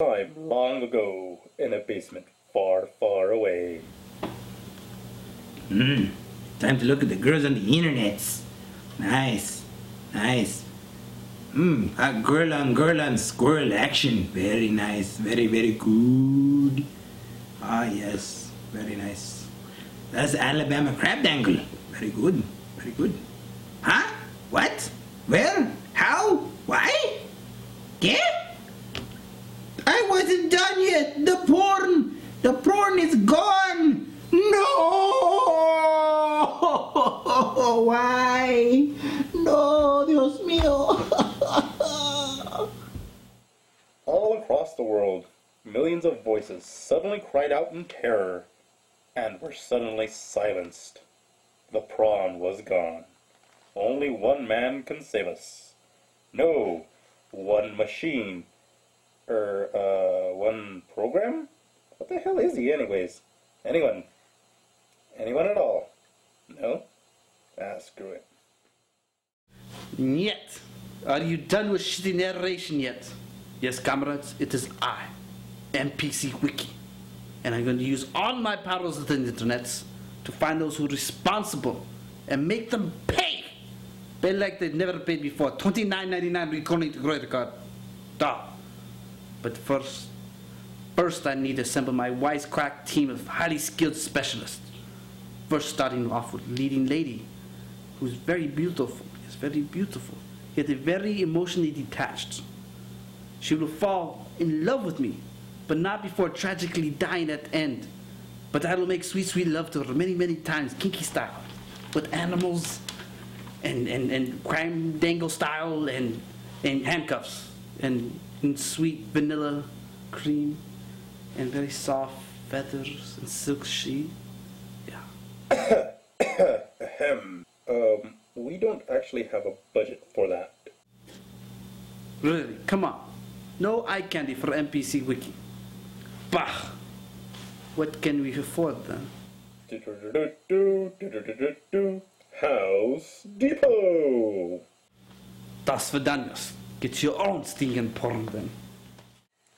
Time long ago, in a basement far, far away. Time to look at the girls on the internets. Nice, nice. Hot girl on squirrel action. Very nice, very, very good. Ah, yes, very nice. That's Alabama crab dangle. Very good, very good. Huh? What? Where? How? Why? Yeah? I wasn't done yet. The porn is gone. No! Why? No, Dios mío. All across the world, millions of voices suddenly cried out in terror and were suddenly silenced. The prawn was gone. Only one man can save us. No, one machine. One program? What the hell is he anyways? Anyone? Anyone at all? No? Ah, screw it. Yet. Are you done with shitty narration yet? Yes, comrades, it is I, MCP Wiki. And I'm going to use all my powers of the internets to find those who are responsible and make them pay. Pay like they've never paid before. $29.99 recording to credit card. Duh. But first I need to assemble my wisecrack team of highly skilled specialists. First starting off with leading lady, who's very beautiful, yes, very beautiful, yet very emotionally detached. She will fall in love with me, but not before tragically dying at the end. But I will make sweet, sweet love to her many, many times, kinky style, with animals and crime dangle style and handcuffs and sweet vanilla cream and very soft feathers and silk sheet. Yeah. We don't actually have a budget for that. Really? Come on. No eye candy for MCP Wiki. Bah! What can we afford then? House Depot! Das Verdanas. Get your own stinking porn then.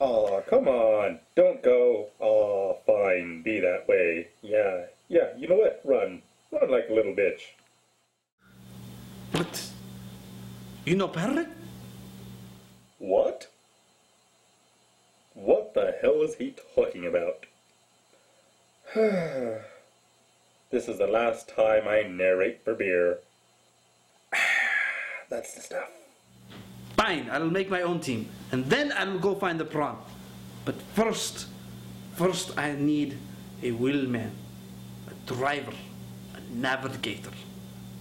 Aw, oh, come on. Don't go. Aw, oh, fine. Be that way. Yeah. Yeah, you know what? Run. Run like a little bitch. What? You know Parrot? What? What the hell is he talking about? This is the last time I narrate for beer. That's the stuff. Fine, I'll make my own team, and then I'll go find the prawn. But first I need a wheelman, a driver, a navigator,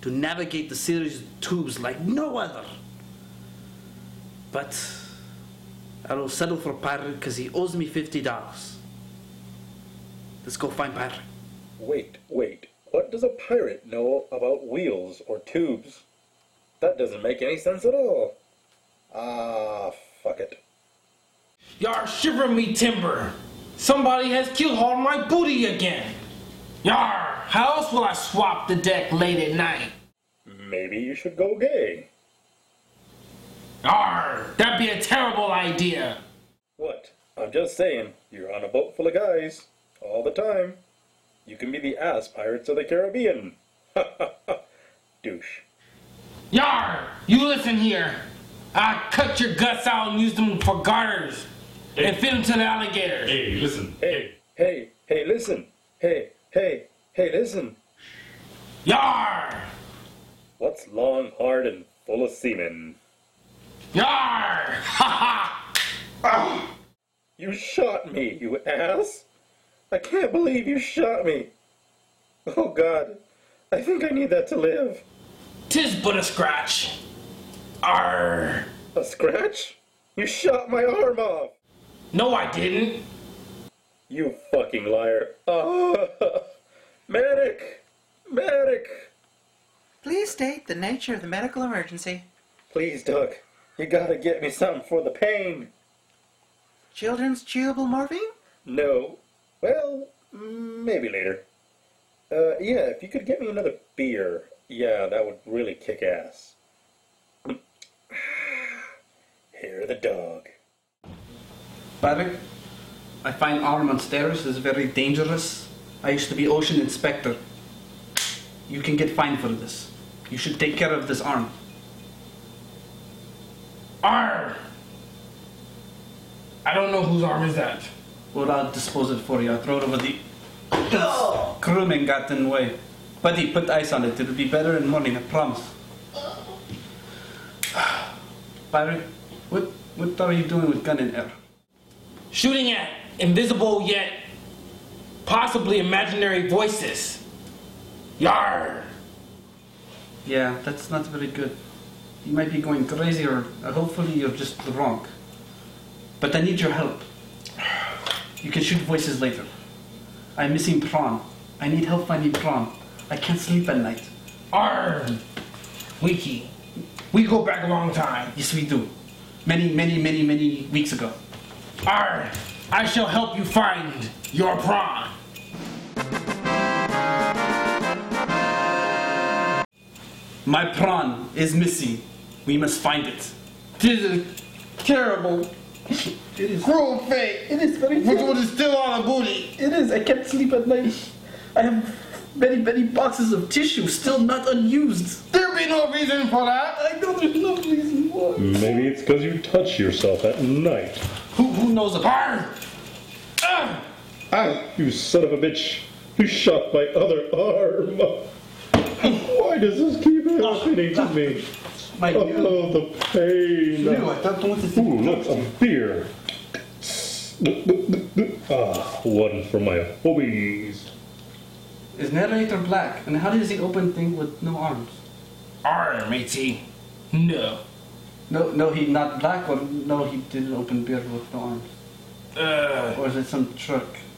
to navigate the series of tubes like no other. But I will settle for Byrick because he owes me $50. Let's go find Byrick. Wait. What does a pirate know about wheels or tubes? That doesn't make any sense at all. Ah, fuck it. Yar, shiver me timber. Somebody has keel-hauled my booty again. Yar, how else will I swap the deck late at night? Maybe you should go gay. Arr, that'd be a terrible idea. What? I'm just saying, you're on a boat full of guys. All the time. You can be the ass pirates of the Caribbean. Ha ha ha. Douche. Yar, you listen here. I cut your guts out and use them for garters. Hey. And feed them to the alligators. Hey, listen. Hey, listen. Hey, listen. Yar! What's long, hard, and full of semen? Yar! Ha ha! You shot me, you ass! I can't believe you shot me! Oh god, I think I need that to live. Tis but a scratch. Arr! A scratch? You shot my arm off! No, I didn't! You fucking liar. Medic! Medic! Please state the nature of the medical emergency. Please, Doug. You gotta get me something for the pain. Children's chewable morphine? No. Well, maybe later. Yeah, if you could get me another beer. Yeah, that would really kick ass. Hear the dog. Byrick, I find arm on stairs is very dangerous. I used to be ocean inspector. You can get fined for this. You should take care of this arm. Arr! I don't know whose arm is that. Well, I'll dispose it for you. I'll throw it over the... Oh. Crewman got in the way. Buddy, put ice on it. It'll be better in the morning, I promise. Byrick, what are you doing with gun in air? Shooting at invisible yet possibly imaginary voices. Yarr! Yeah, that's not very good. You might be going crazy or hopefully you're just wrong. But I need your help. You can shoot voices later. I'm missing prawn. I need help finding prawn. I can't sleep at night. Arr! Wiki. We go back a long time. Yes, we do. Many weeks ago. Arr! I shall help you find your prawn. My prawn is missing. We must find it. This is terrible. It is cruel fate. It is very terrible. Which one is still on a booty? It is. I can't sleep at night. I have many boxes of tissue still not unused. There be no reason for that. I know there's no reason for it. Maybe it's because you touch yourself at night. Who knows about it? Ah, you son of a bitch. You shot my other arm. Why does this keep happening to me? My oh, the pain. New, I don't want to see. Ooh, look, a beer. Ah, one for my hobbies. Is narrator black? And how does he open thing with no arms? Arr, matey. No, he not black, or no, he didn't open beer with no arms. Or is it some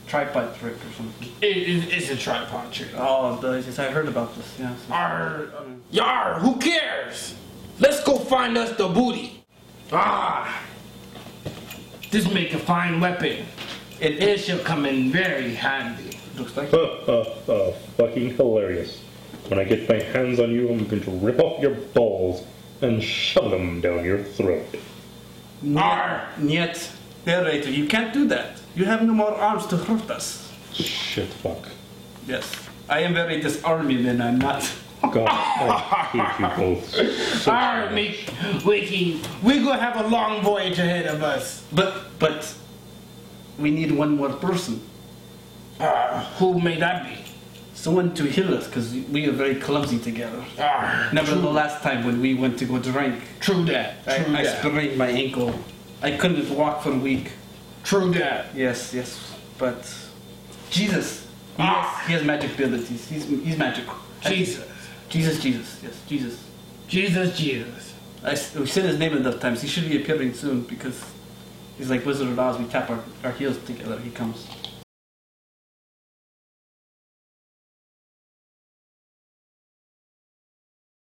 tripod trick or something? It's a tripod trick. Oh, I heard about this, yeah. Arr, yar, who cares? Let's go find us the booty. Ah, this make a fine weapon. And it shall come in very handy. Looks like fucking hilarious. When I get my hands on you, I'm going to rip off your balls and shove them down your throat. Arr! Niet. Narrator, you can't do that. You have no more arms to hurt us. Shit, fuck. Yes. I am very disarming and I'm not. God, I hate you both. Arr, Wiki. We're going to have a long voyage ahead of us. But we need one more person. Who may that be? Someone to heal us, because we are very clumsy together. Never the last time when we went to go drink. True that. I sprained my ankle. I couldn't walk for a week. True that. Yes. But Jesus, he has magic abilities. He's magical. Jesus. We said his name enough times. He should be appearing soon because he's like Wizard of Oz. We tap our heels together. He comes.